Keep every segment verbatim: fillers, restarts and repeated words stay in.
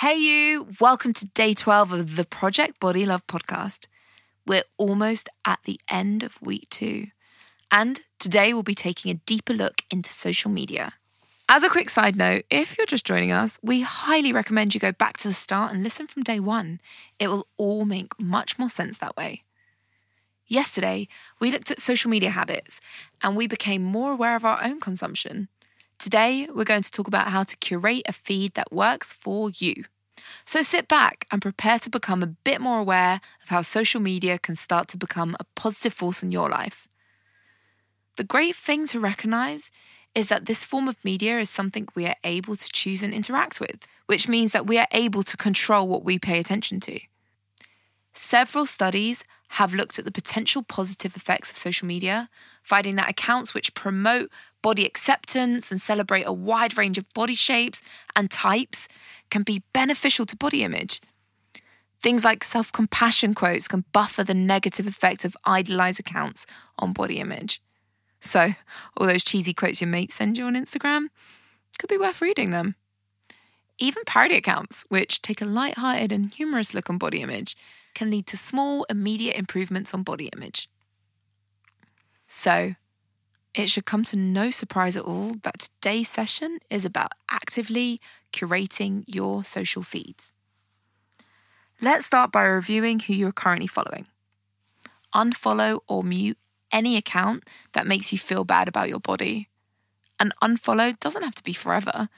Hey you, welcome to day twelve of the Project Body Love podcast. We're almost at the end of week two, and today we'll be taking a deeper look into social media. As a quick side note, if you're just joining us, we highly recommend you go back to the start and listen from day one. It will all make much more sense that way. Yesterday, we looked at social media habits and we became more aware of our own consumption. Today, we're going to talk about how to curate a feed that works for you. So sit back and prepare to become a bit more aware of how social media can start to become a positive force in your life. The great thing to recognize is that this form of media is something we are able to choose and interact with, which means that we are able to control what we pay attention to. Several studies have looked at the potential positive effects of social media, finding that accounts which promote body acceptance and celebrate a wide range of body shapes and types can be beneficial to body image. Things like self-compassion quotes can buffer the negative effect of idolized accounts on body image. So, all those cheesy quotes your mates send you on Instagram, could be worth reading them. Even parody accounts, which take a light-hearted and humorous look on body image, can lead to small, immediate improvements on body image. So, it should come to no surprise at all that today's session is about actively curating your social feeds. Let's start by reviewing who you are currently following. Unfollow or mute any account that makes you feel bad about your body. An unfollow doesn't have to be forever,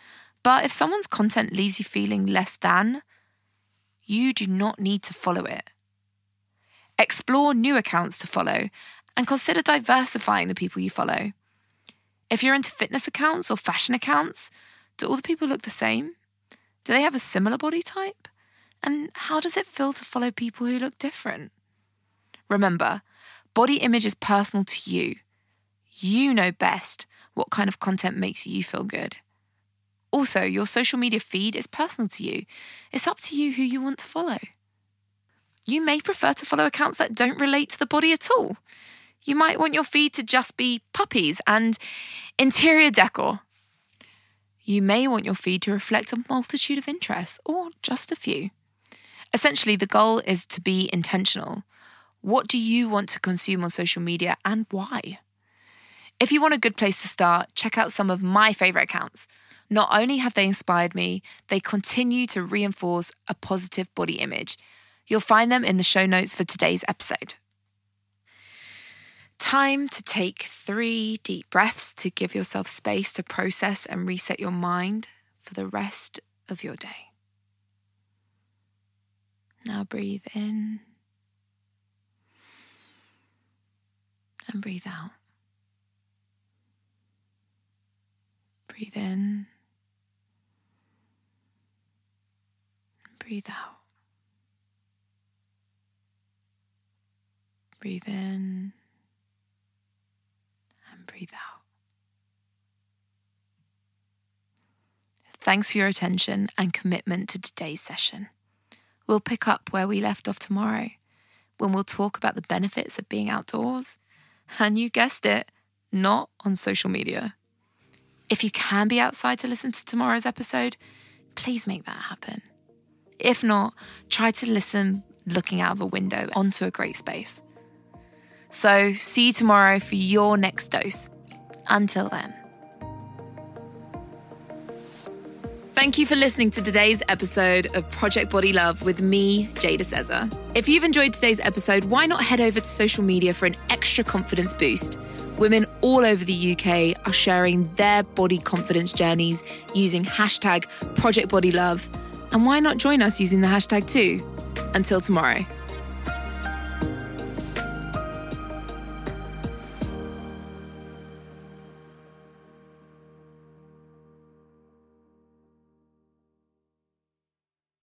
but if someone's content leaves you feeling less than, you do not need to follow it. Explore new accounts to follow and consider diversifying the people you follow. If you're into fitness accounts or fashion accounts, do all the people look the same? Do they have a similar body type? And how does it feel to follow people who look different? Remember, body image is personal to you. You know best what kind of content makes you feel good. Also, your social media feed is personal to you. It's up to you who you want to follow. You may prefer to follow accounts that don't relate to the body at all. You might want your feed to just be puppies and interior decor. You may want your feed to reflect a multitude of interests, or just a few. Essentially, the goal is to be intentional. What do you want to consume on social media and why? If you want a good place to start, check out some of my favourite accounts. Not only have they inspired me, they continue to reinforce a positive body image. You'll find them in the show notes for today's episode. Time to take three deep breaths to give yourself space to process and reset your mind for the rest of your day. Now breathe in. And breathe out. Breathe in. Breathe out. Breathe in. And breathe out. Thanks for your attention and commitment to today's session. We'll pick up where we left off tomorrow, when we'll talk about the benefits of being outdoors. And you guessed it, not on social media. If you can be outside to listen to tomorrow's episode, please make that happen. If not, try to listen looking out of a window onto a great space. So, see you tomorrow for your next dose. Until then. Thank you for listening to today's episode of Project Body Love with me, Jada Sezer. If you've enjoyed today's episode, why not head over to social media for an extra confidence boost? Women all over the U K are sharing their body confidence journeys using hashtag Project Body Love. And why not join us using the hashtag too? Until tomorrow.